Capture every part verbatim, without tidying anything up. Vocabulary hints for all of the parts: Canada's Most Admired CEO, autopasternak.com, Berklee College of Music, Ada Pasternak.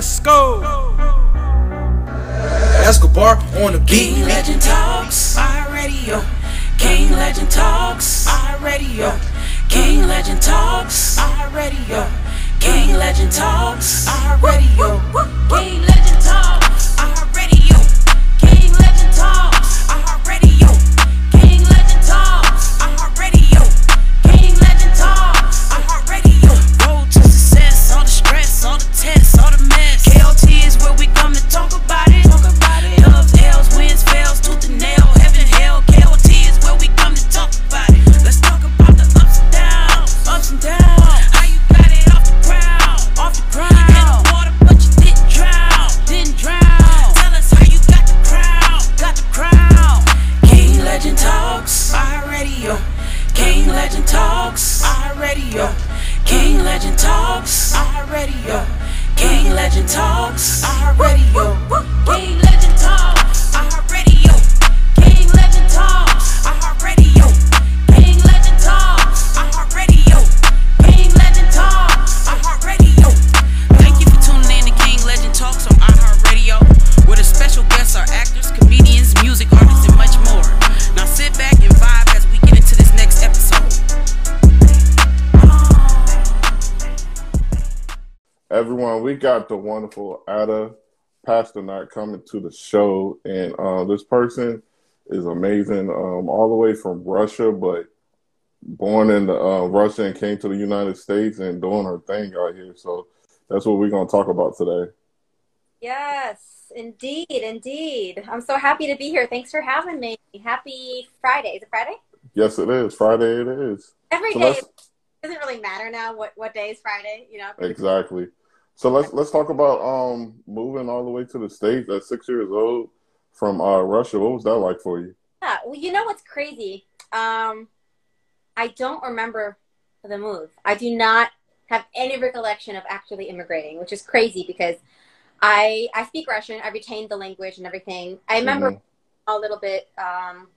Let's go. Escobar on the beat. King Legend Talks, iRadio. King Legend Talks, iRadio. King Legend Talks, iRadio. King Legend Talks, iRadio. King Legend Talks, iRadio. King Legend Talks, iRadio. King Legend Talks, iRadio. King Legend Talks, iRadio. Road to success, all the stress, all the tests, all the mess. K L T is where we come to talk about it. Talk about it. Loves, L's, wins, fails, tooth and nail. Heaven, hell, K L T is where we come to talk about it. Let's talk about the ups and downs, ups and downs. King Legend Talks, iRadio. King Legend Talks, iRadio. King Legend Talks, iRadio. King Legend Talks, iRadio. King Legend Talks, iRadio. King Legend Talks, iRadio. King Legend Talks, iRadio. Thank you for tuning in to King Legend Talks on iHeartRadio, where the special guests are actors, comedians, music artists, and much more. Now sit back and vibe. Everyone, we got the wonderful Ada Pasternak coming to the show, and uh, this person is amazing, um, all the way from Russia, but born in uh, Russia and came to the United States and doing her thing out here, so that's what we're going to talk about today. Yes, indeed, indeed. I'm so happy to be here. Thanks for having me. Happy Friday. Is it Friday? Yes, it is. Friday it is. Every so day. It doesn't really matter now what, what day is Friday, you know? Exactly. So let's let's talk about um moving all the way to the States at six years old from uh, Russia. What was that like for you? Yeah, well, you know what's crazy? Um, I don't remember the move. I do not have any recollection of actually immigrating, which is crazy because I I speak Russian. I retained the language and everything. I remember mm-hmm. a little bit. Um,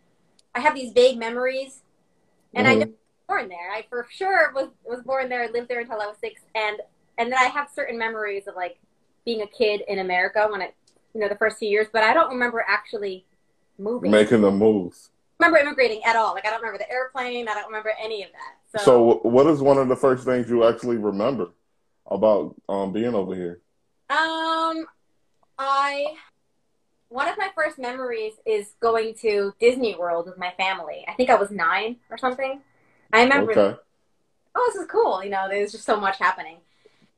I have these vague memories, and mm-hmm. I know I was born there. I for sure was was born there. I lived there until I was six, and And then I have certain memories of, like, being a kid in America when it, you know, the first few years. But I don't remember actually moving. Making the moves. I don't remember immigrating at all. Like, I don't remember the airplane. I don't remember any of that. So, so what is one of the first things you actually remember about um, being over here? Um, I, one of my first memories is going to Disney World with my family. I think I was nine or something. I remember, okay. Oh, this is cool. You know, there's just so much happening.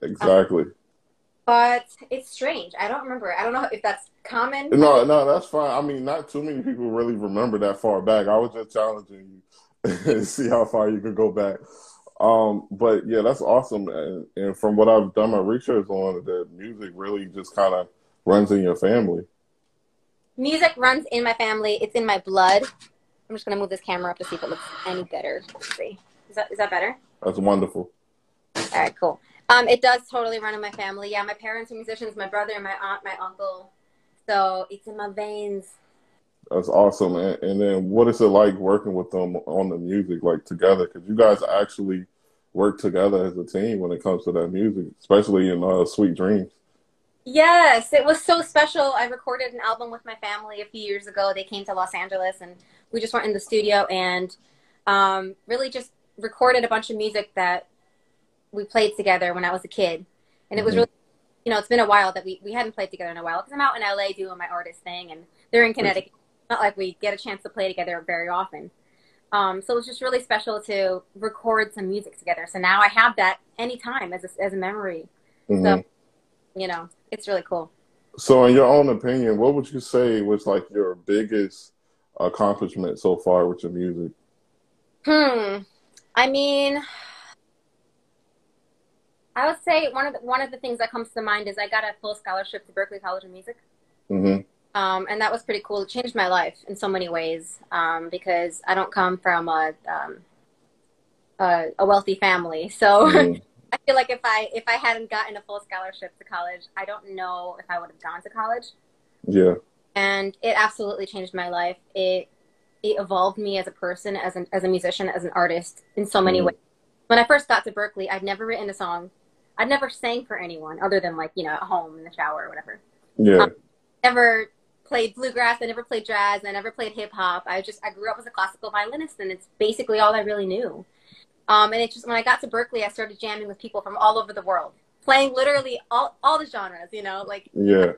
Exactly. Um, but it's strange. I don't remember. I don't know if that's common. No, no, that's fine. I mean, not too many people really remember that far back. I was just challenging you to see how far you could go back. Um, but, yeah, that's awesome. And, and from what I've done my research on, that music really just kind of runs in your family. Music runs in my family. It's in my blood. I'm just going to move this camera up to see if it looks any better. Let's see. Is that, is that better? That's wonderful. All right, cool. Um, it does totally run in my family. Yeah, my parents are musicians, my brother, my aunt, my uncle. So it's in my veins. That's awesome. And, and then what is it like working with them on the music, like together? Because you guys actually work together as a team when it comes to that music, especially in uh, Sweet Dreams. Yes, it was so special. I recorded an album with my family a few years ago. They came to Los Angeles, and we just went in the studio and um, really just recorded a bunch of music that we played together when I was a kid, and it was really, you know, it's been a while that we, we hadn't played together in a while because I'm out in L A doing my artist thing, and they're in Connecticut. It's not like we get a chance to play together very often. Um, so it was just really special to record some music together. So now I have that anytime as a, as a memory. Mm-hmm. So, you know, it's really cool. So in your own opinion, what would you say was like your biggest accomplishment so far with your music? Hmm. I mean, I would say one of the, one of the things that comes to mind is I got a full scholarship to Berklee College of Music, mm-hmm. um, and that was pretty cool. It changed my life in so many ways um, because I don't come from a um, a, a wealthy family, so mm-hmm. I feel like if I if I hadn't gotten a full scholarship to college, I don't know if I would have gone to college. Yeah, and it absolutely changed my life. It it evolved me as a person, as an as a musician, as an artist in so many mm-hmm. ways. When I first got to Berklee, I'd never written a song. I never sang for anyone other than, like, you know, at home in the shower or whatever. Yeah. Um, I never played bluegrass. I never played jazz. I never played hip hop. I just, I grew up as a classical violinist, and it's basically all I really knew. Um, and it's just, when I got to Berklee, I started jamming with people from all over the world, playing literally all, all the genres, you know, like, yeah.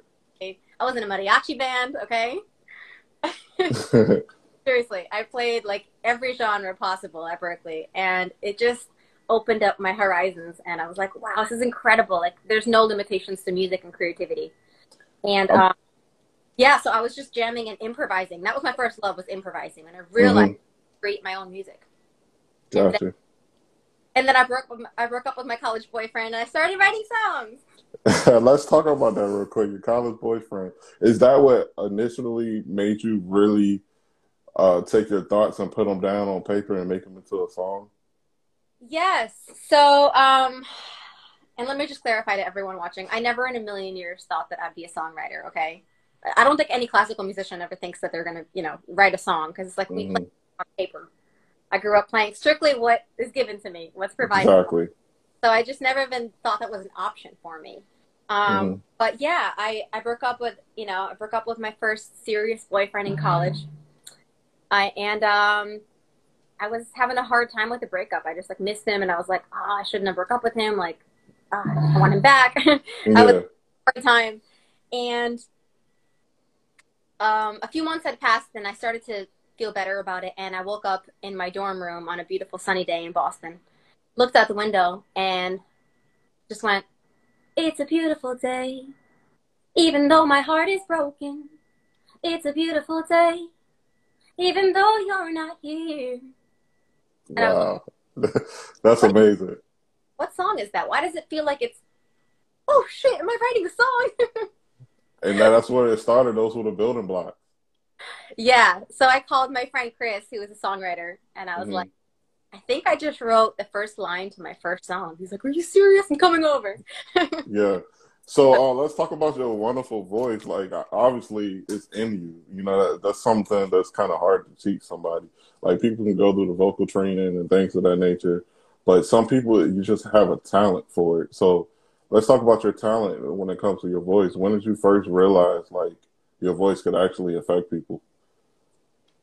I was in a mariachi band. Okay. Seriously. I played like every genre possible at Berklee, and it just opened up my horizons. And I was like, wow, this is incredible. Like, there's no limitations to music and creativity. And, um, um, yeah, so I was just jamming and improvising. That was my first love, was improvising. And I realized mm-hmm. I could create my own music. Gotcha. And then, and then I broke with my, I broke up with my college boyfriend, and I started writing songs. Let's talk about that real quick. Your college boyfriend. Is that what initially made you really uh, take your thoughts and put them down on paper and make them into a song? Yes. So, um, and let me just clarify to everyone watching, I never in a million years thought that I'd be a songwriter, okay? I don't think any classical musician ever thinks that they're going to, you know, write a song, because it's like mm-hmm. we play on paper. I grew up playing strictly what is given to me, what's provided. Exactly. So I just never even thought that was an option for me. Um, mm-hmm. But yeah, I, I broke up with, you know, I broke up with my first serious boyfriend in mm-hmm. college. I, and um, I was having a hard time with the breakup. I just like missed him, and I was like, oh, I shouldn't have broke up with him. Like, oh, I want him back. Yeah. I was having a hard time. And um, a few months had passed, and I started to feel better about it, and I woke up in my dorm room on a beautiful sunny day in Boston, looked out the window, and just went, it's a beautiful day, even though my heart is broken. It's a beautiful day, even though you're not here. And wow. Like, that's what, amazing. What song is that? Why does it feel like it's, oh shit, am I writing a song? And that's where it started. Those were the building blocks. Yeah, so I called my friend Chris, who was a songwriter, and I was mm-hmm. like, I think I just wrote the first line to my first song. He's like, are you serious? I'm coming over. Yeah. So uh, let's talk about your wonderful voice. Like, obviously, it's in you. You know, that, that's something that's kind of hard to teach somebody. Like, people can go through the vocal training and things of that nature, but some people, you just have a talent for it. So let's talk about your talent when it comes to your voice. When did you first realize, like, your voice could actually affect people?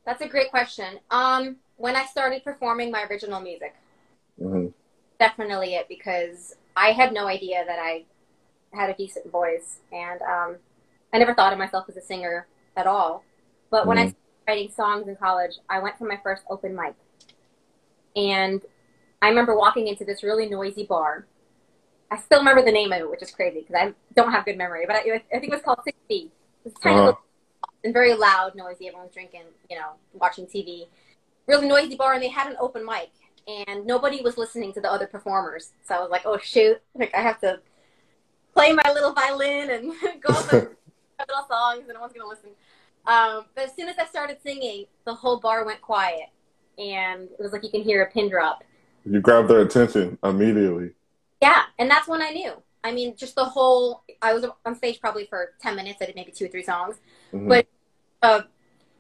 That's a great question. Um, when I started performing my original music, mm-hmm. definitely it, because I had no idea that I had a decent voice, and um, I never thought of myself as a singer at all. But mm-hmm. when I started writing songs in college, I went to my first open mic, and I remember walking into this really noisy bar. I still remember the name of it, which is crazy because I don't have good memory, but I, I think it was called six B. It's kind uh-huh. of and very loud, noisy. Everyone's drinking, you know, watching T V. Really noisy bar, and they had an open mic, and nobody was listening to the other performers. So I was like, "Oh shoot! Like I have to play my little violin and go up and my little songs, and no one's gonna listen." Um, but as soon as I started singing, the whole bar went quiet, and it was like you can hear a pin drop. You grabbed their attention immediately. Yeah, and that's when I knew. I mean, just the whole, I was on stage probably for ten minutes. I did maybe two or three songs, mm-hmm. but uh,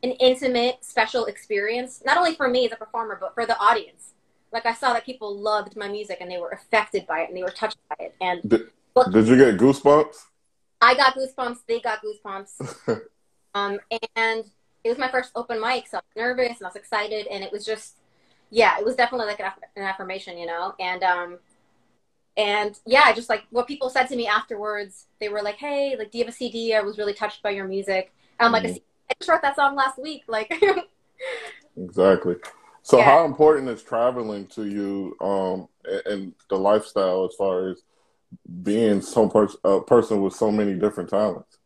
an intimate, special experience, not only for me as a performer, but for the audience. Like I saw that people loved my music and they were affected by it and they were touched by it. And Did, look, did you get goosebumps? I got goosebumps. They got goosebumps. um, and it was my first open mic. So I was nervous and I was excited, and it was just, yeah, it was definitely like an, aff an affirmation, you know? And, um, And yeah, just like what people said to me afterwards, they were like, hey, like, do you have a C D? I was really touched by your music. And I'm like, mm-hmm. I just wrote that song last week. Like, exactly. So yeah. How important is traveling to you um, and the lifestyle as far as being some per a person with so many different talents?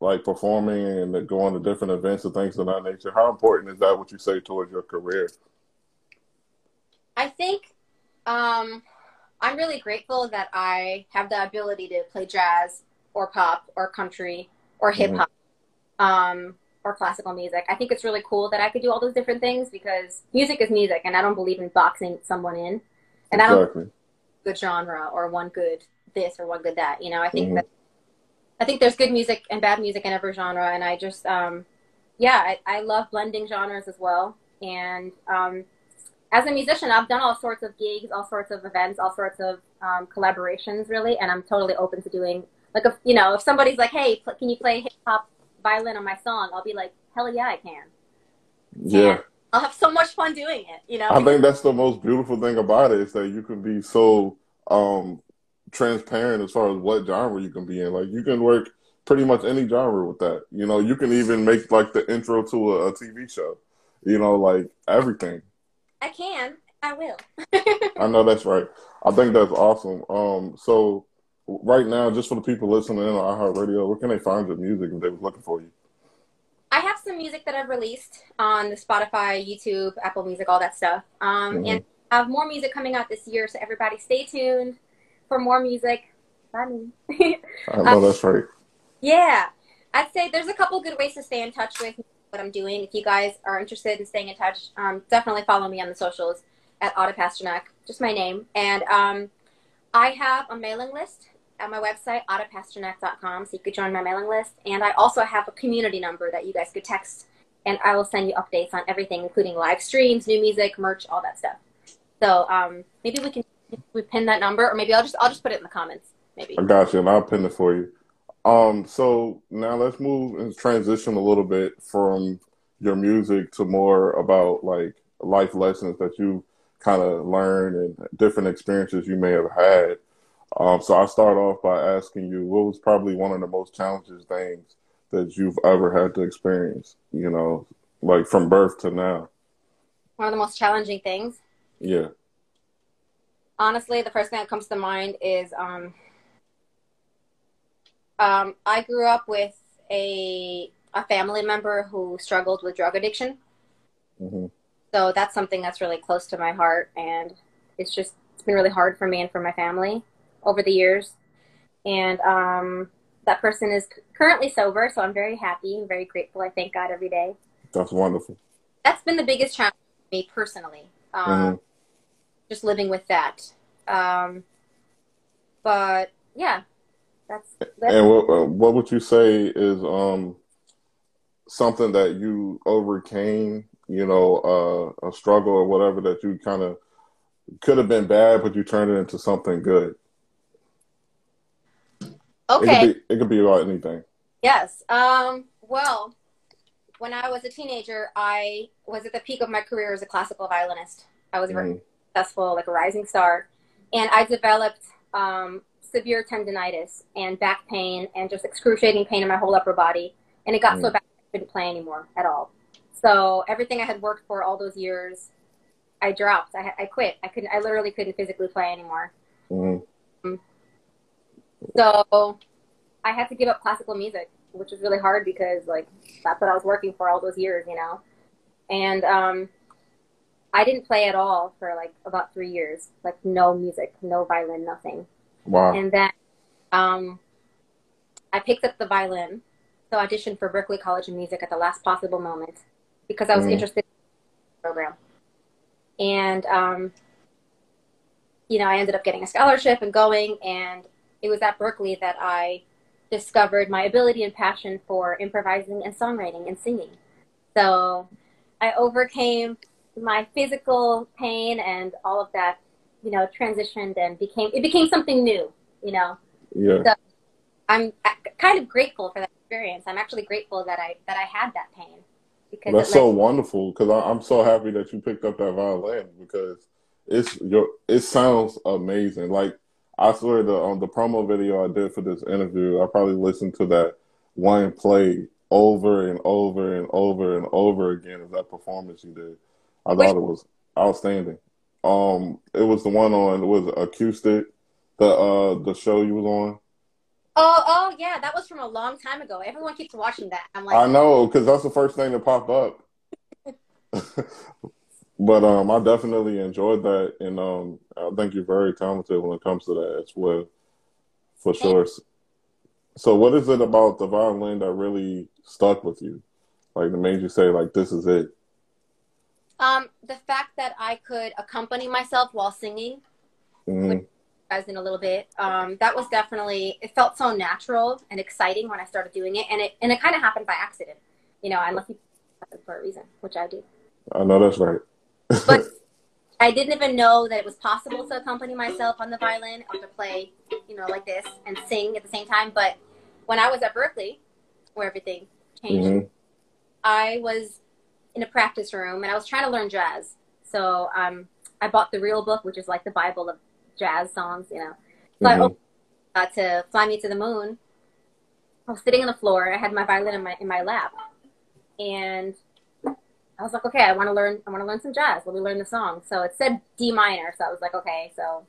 Like performing and going to different events and things of that nature. How important is that, what you say, towards your career? I think... Um, I'm really grateful that I have the ability to play jazz or pop or country or hip hop mm-hmm. um, or classical music. I think it's really cool that I could do all those different things, because music is music, and I don't believe in boxing someone in. And exactly. I don't believe in a good genre or one good this or one good that. You know, I think mm-hmm. that I think there's good music and bad music in every genre, and I just um, yeah, I, I love blending genres as well, and um, as a musician, I've done all sorts of gigs, all sorts of events, all sorts of um, collaborations, really. And I'm totally open to doing, like, if, you know, if somebody's like, hey, pl- can you play hip-hop violin on my song? I'll be like, hell yeah, I can. Yeah. And I'll have so much fun doing it, you know? I think that's the most beautiful thing about it, is that you can be so um, transparent as far as what genre you can be in. Like, you can work pretty much any genre with that. You know, you can even make, like, the intro to a, a T V show. You know, like, everything. I can. I will. I know that's right. I think that's awesome. Um, so right now, just for the people listening in on iHeartRadio, where can they find your music if they were looking for you? I have some music that I've released on the Spotify, YouTube, Apple Music, all that stuff. Um, mm-hmm. And I have more music coming out this year, so everybody stay tuned for more music. Bye. I know um, that's right. Yeah. I'd say there's a couple good ways to stay in touch with me, what I'm doing. If you guys are interested in staying in touch, um, definitely follow me on the socials at Ada Pasternak, just my name. And um, I have a mailing list at my website, auto pasternak dot com, so you could join my mailing list. And I also have a community number that you guys could text, and I will send you updates on everything, including live streams, new music, merch, all that stuff. So um, maybe we can we pin that number, or maybe I'll just I'll just put it in the comments. Maybe. I got you, and I'll pin it for you. Um, so now let's move and transition a little bit from your music to more about like life lessons that you kind of learned and different experiences you may have had. Um, so I'll start off by asking you, what was probably one of the most challenging things that you've ever had to experience, you know, like from birth to now? One of the most challenging things? Yeah. Honestly, the first thing that comes to mind is, um, Um, I grew up with a a family member who struggled with drug addiction. Mm-hmm. So that's something that's really close to my heart. And it's just, it's been really hard for me and for my family over the years. And um, that person is currently sober. So I'm very happy and very grateful. I thank God every day. That's wonderful. That's been the biggest challenge for me personally. Um, mm-hmm. Just living with that. Um, but yeah. That's, that's and what, what would you say is um, something that you overcame, you know, uh, a struggle or whatever that you kind of could have been bad, but you turned it into something good? Okay. It could be, it could be about anything. Yes. Um, well, when I was a teenager, I was at the peak of my career as a classical violinist. I was very mm. successful, like a rising star. And I developed um, severe tendinitis and back pain and just excruciating pain in my whole upper body. And it got mm. so bad I couldn't play anymore at all. So everything I had worked for all those years, I dropped. I, I quit. I couldn't. I literally couldn't physically play anymore. Mm. So I had to give up classical music, which was really hard because, like, that's what I was working for all those years, you know. And um, I didn't play at all for, like, about three years. Like, no music, no violin, nothing. Wow. And then um, I picked up the violin, so I auditioned for Berklee College of Music at the last possible moment because I was mm. interested in the program. And, um, you know, I ended up getting a scholarship and going, and it was at Berklee that I discovered my ability and passion for improvising and songwriting and singing. So I overcame my physical pain and all of that, you know, transitioned and became, it became something new, you know? Yeah. So I'm kind of grateful for that experience. I'm actually grateful that I, that I had that pain. Because that's so wonderful. Cause I, I'm so happy that you picked up that violin because it's your, it sounds amazing. Like I swear the, on the promo video I did for this interview, I probably listened to that one play over and over and over and over again as that performance you did. I thought it was outstanding. Um, it was the one on, it was acoustic, the uh, the show you was on. Oh, oh yeah, that was from a long time ago. Everyone keeps watching that. I'm like, I know, because that's the first thing that popped up. But um, I definitely enjoyed that, and um, I think you're very talented when it comes to that as well, for sure. So, what is it about the violin that really stuck with you, like that made you say, like, this is it? Um, the fact that I could accompany myself while singing, mm-hmm. which guys in a little bit, um, that was definitely, it felt so natural and exciting when I started doing it. And it, and it kind of happened by accident, you know, unless you for a reason, which I do. I know that's right. But I didn't even know that it was possible to accompany myself on the violin or to play, you know, like this and sing at the same time. But when I was at Berklee, where everything changed, mm-hmm. I was in a practice room and I was trying to learn jazz. So um, I bought the real book, which is like the Bible of jazz songs, you know. So mm-hmm. I opened uh, to Fly Me to the Moon. I was sitting on the floor. I had my violin in my, in my lap. And I was like, okay, I want to learn, I want to learn some jazz. Let me learn the song. So it said D minor. So I was like, okay, so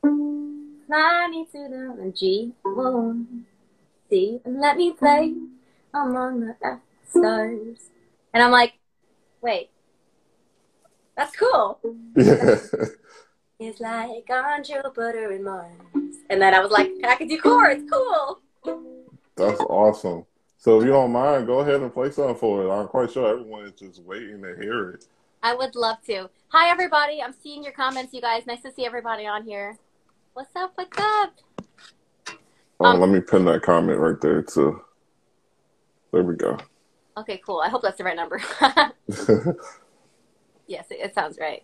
fly me to the G, boom, C, and let me play among the F stars. And I'm like, wait, that's cool. It's like on Jupiter and Mars. And then I was like, I could do chords, cool. That's awesome. So if you don't mind, go ahead and play something for it. I'm quite sure everyone is just waiting to hear it. I would love to. Hi, everybody. I'm seeing your comments, you guys. Nice to see everybody on here. What's up? What's up? Oh, um, let me pin that comment right there, too. There we go. Okay, cool. I hope that's the right number. Yes, it, it sounds right.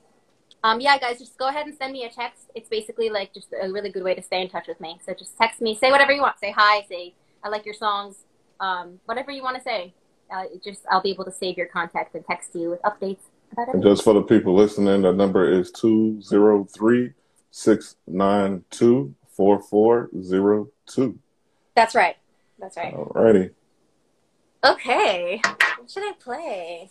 Um, yeah, guys, just go ahead and send me a text. It's basically like just a really good way to stay in touch with me. So just text me. Say whatever you want. Say hi. Say, I like your songs. Um, whatever you want to say, uh, just I'll be able to save your contact and text you with updates about it. And just for the people listening, the number is two zero three, six nine two, four four zero two. That's right. That's right. Alrighty. Okay. What should I play?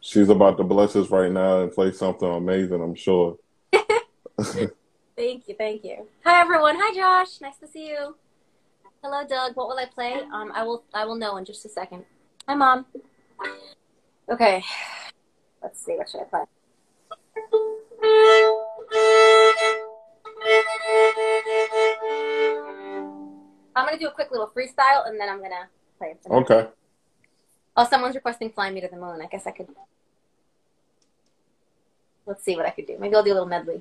She's about to bless us right now and play something amazing, I'm sure. Thank you. Thank you. Hi, everyone. Hi, Josh. Nice to see you. Hello, Doug. What will I play? Um, I will. I will know in just a second. Hi, Mom. Okay. Let's see. What should I play? I'm gonna do a quick little freestyle, and then I'm gonna play it. Okay. Oh, someone's requesting "Fly Me to the Moon." I guess I could. Let's see what I could do. Maybe I'll do a little medley.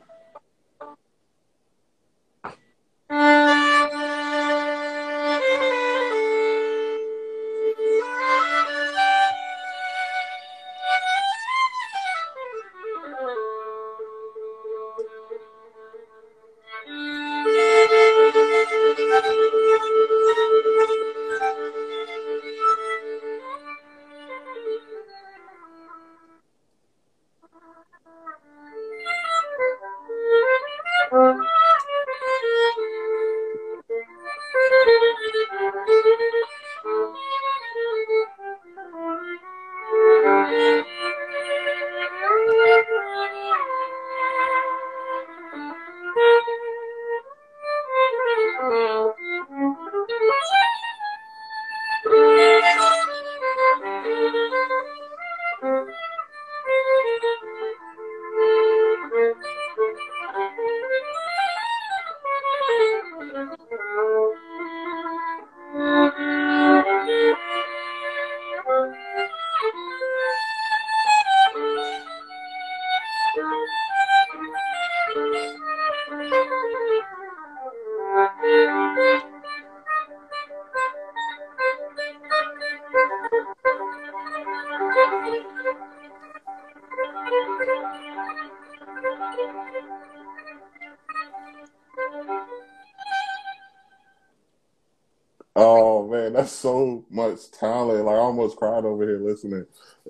So much talent. Like, I almost cried over here listening.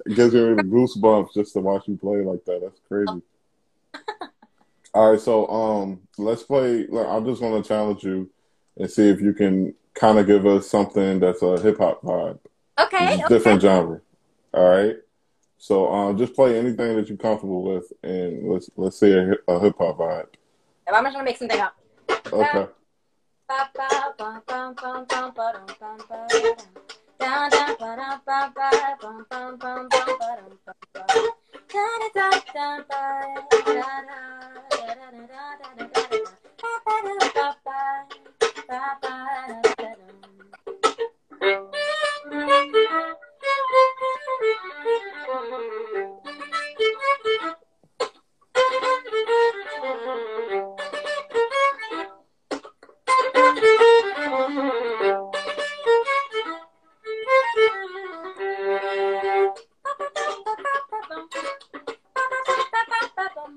It gives me goosebumps just to watch you play like that. That's crazy. All right, so um, let's play. Like, I'm just going to challenge you and see if you can kind of give us something that's a hip-hop vibe. Okay. Different okay. genre. All right? So um, just play anything that you're comfortable with, and let's let's see a, a hip-hop vibe. I'm just going to make something up. Okay. Ba ba ba ba ba ba ba ba ba da da ba da ba ba ba ba ba ba ba da da da ba da da da da da da da da ba ba da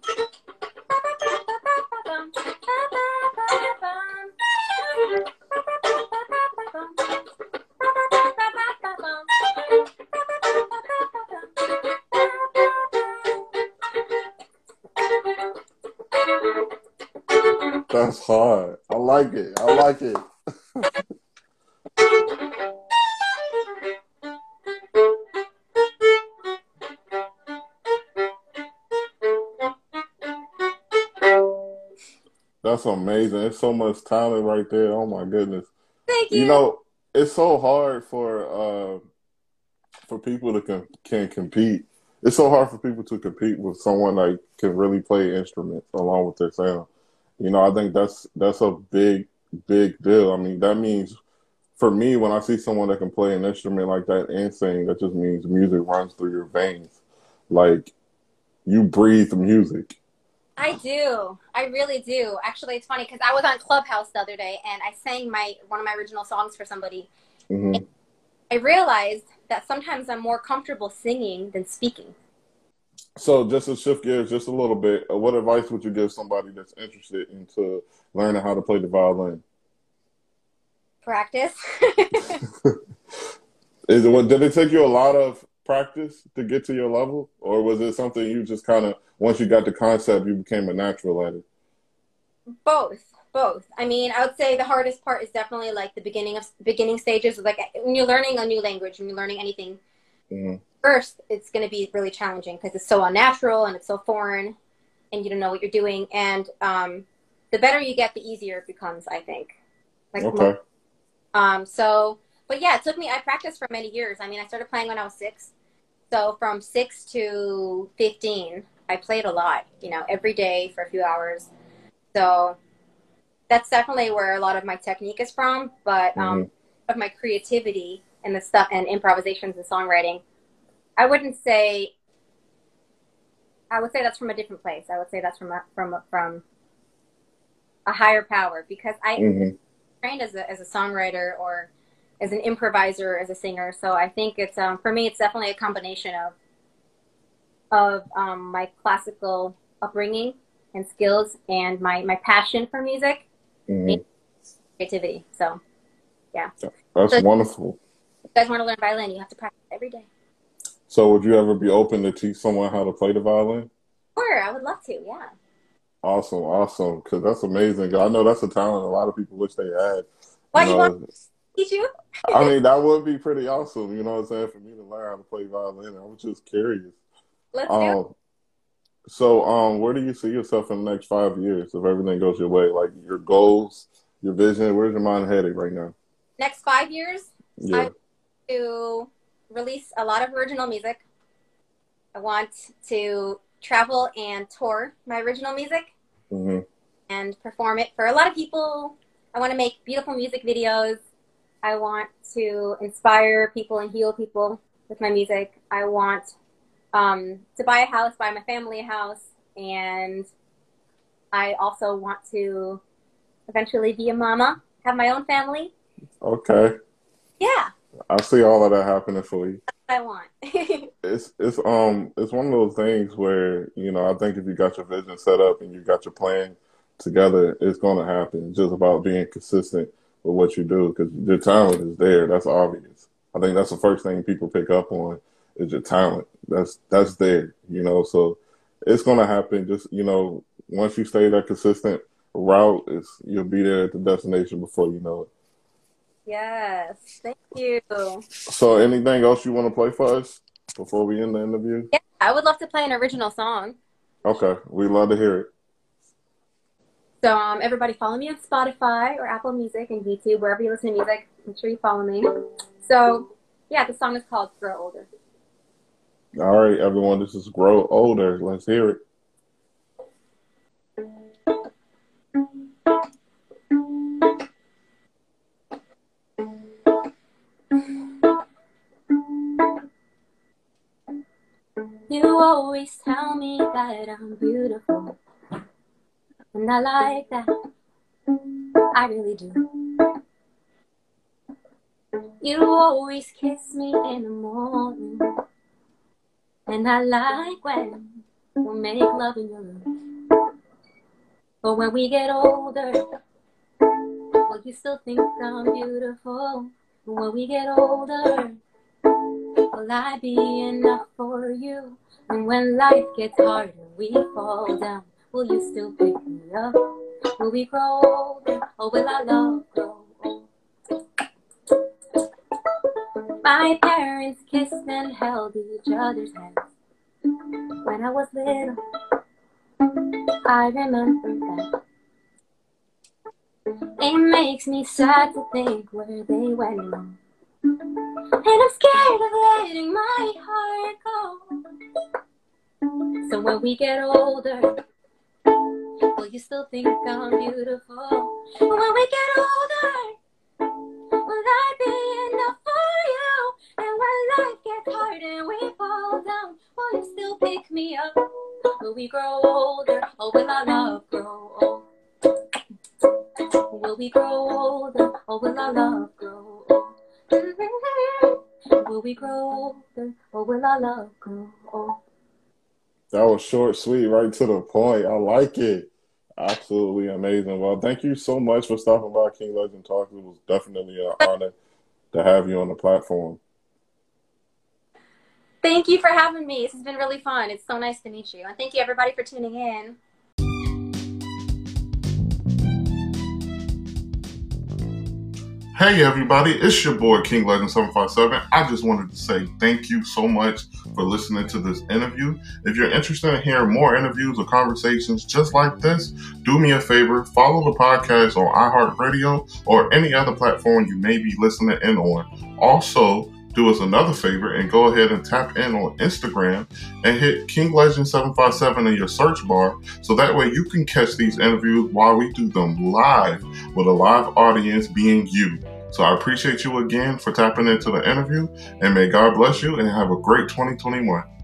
Thank you. That's hard. I like it. I like it. That's amazing. It's so much talent right there. Oh my goodness. Thank you. You know, it's so hard for uh, for people to com can compete. It's so hard for people to compete with someone that can really play instruments along with their sound. You know, I think that's that's a big, big deal. I mean, that means for me, when I see someone that can play an instrument like that and sing, that just means music runs through your veins. Like, you breathe music. I do. I really do. Actually, it's funny because I was on Clubhouse the other day and I sang my one of my original songs for somebody. Mm-hmm. And I realized that sometimes I'm more comfortable singing than speaking. So just to shift gears just a little bit, what advice would you give somebody that's interested into learning how to play the violin? Practice. Is it, did it take you a lot of practice to get to your level? Or was it something you just kind of, once you got the concept, you became a natural at it? Both. Both. I mean, I would say the hardest part is definitely like the beginning of beginning stages. Like when you're learning a new language, when you're learning anything, mm-hmm. first it's going to be really challenging because it's so unnatural and it's so foreign, and you don't know what you're doing. And um, the better you get, the easier it becomes, I think. Like, okay. Um. So, but yeah, it took me. I practiced for many years. I mean, I started playing when I was six. So from six to fifteen, I played a lot. You know, every day for a few hours. So. That's definitely where a lot of my technique is from, but um, mm-hmm. of my creativity and the stuff and improvisations and songwriting, I wouldn't say. I would say that's from a different place. I would say that's from a, from a, from a higher power because I mm-hmm. trained as a as a songwriter or as an improviser, as a singer. So I think it's um, for me, it's definitely a combination of of um, my classical upbringing and skills and my my passion for music. Mm-hmm. Creativity. So, yeah. That's so, wonderful. If you guys want to learn violin, you have to practice every day. So would you ever be open to teach someone how to play the violin? Sure, I would love to, yeah. Awesome, awesome, because that's amazing. I know that's a talent a lot of people wish they had. Why do you want to teach you? I mean, that would be pretty awesome, you know what I'm saying, for me to learn how to play violin. I was just curious. Let's um, do it. So, um, where do you see yourself in the next five years if everything goes your way? Like your goals, your vision, where's your mind headed right now? Next five years, yeah. I want to release a lot of original music. I want to travel and tour my original music mm-hmm. and perform it for a lot of people. I want to make beautiful music videos. I want to inspire people and heal people with my music. I want Um, to buy a house, buy my family a house, and I also want to eventually be a mama, have my own family. Okay. Yeah. I see all of that happening for you. That's what I want. it's it's um it's one of those things where, you know, I think if you got your vision set up and you got your plan together, it's gonna happen. It's just about being consistent with what you do because your talent is there. That's obvious. I think that's the first thing people pick up on. Is your talent. That's that's there, you know, so it's gonna happen. Just, you know, once you stay that consistent route, it's you'll be there at the destination before you know it. Yes, thank you. So anything else you want to play for us before we end the interview? Yeah, I would love to play an original song. Okay, we love to hear it. So um everybody follow me on Spotify or Apple Music and YouTube, wherever you listen to music, make sure you follow me. So yeah, the song is called Grow Older. All right, everyone, this is Grow Older. Let's hear it. You always tell me that I'm beautiful, and I like that. I really do. You always kiss me in the morning, and I like when we make love in your room. But when we get older, will you still think I'm beautiful? When we get older, will I be enough for you? And when life gets harder, we fall down. Will you still pick me up? Will we grow older, or will our love grow old? My parents kissed and held each other's hands. When I was little, I remember that. It makes me sad to think where they went wrong. And I'm scared of letting my heart go. So when we get older, will you still think I'm beautiful? When we get older, will that be enough for you? And when life gets hard and we fall down, will you still pick me up? Will we grow older, or will our love grow old? Will we grow older, or will our love grow old? Will we grow older, or will our love grow old? That was short, sweet, right to the point. I like it. Absolutely amazing. Well, thank you so much for stopping by King Legend Talks. It was definitely an honor to have you on the platform. Thank you for having me. This has been really fun. It's so nice to meet you. And thank you, everybody, for tuning in. Hey everybody, it's your boy King Legend seven five seven. I just wanted to say thank you so much for listening to this interview. If you're interested in hearing more interviews or conversations just like this, do me a favor, follow the podcast on iHeartRadio or any other platform you may be listening in on. Also, do us another favor and go ahead and tap in on Instagram and hit King Legend seven five seven in your search bar, so that way you can catch these interviews while we do them live with a live audience being you. So I appreciate you again for tapping into the interview, and may God bless you and have a great twenty twenty-one.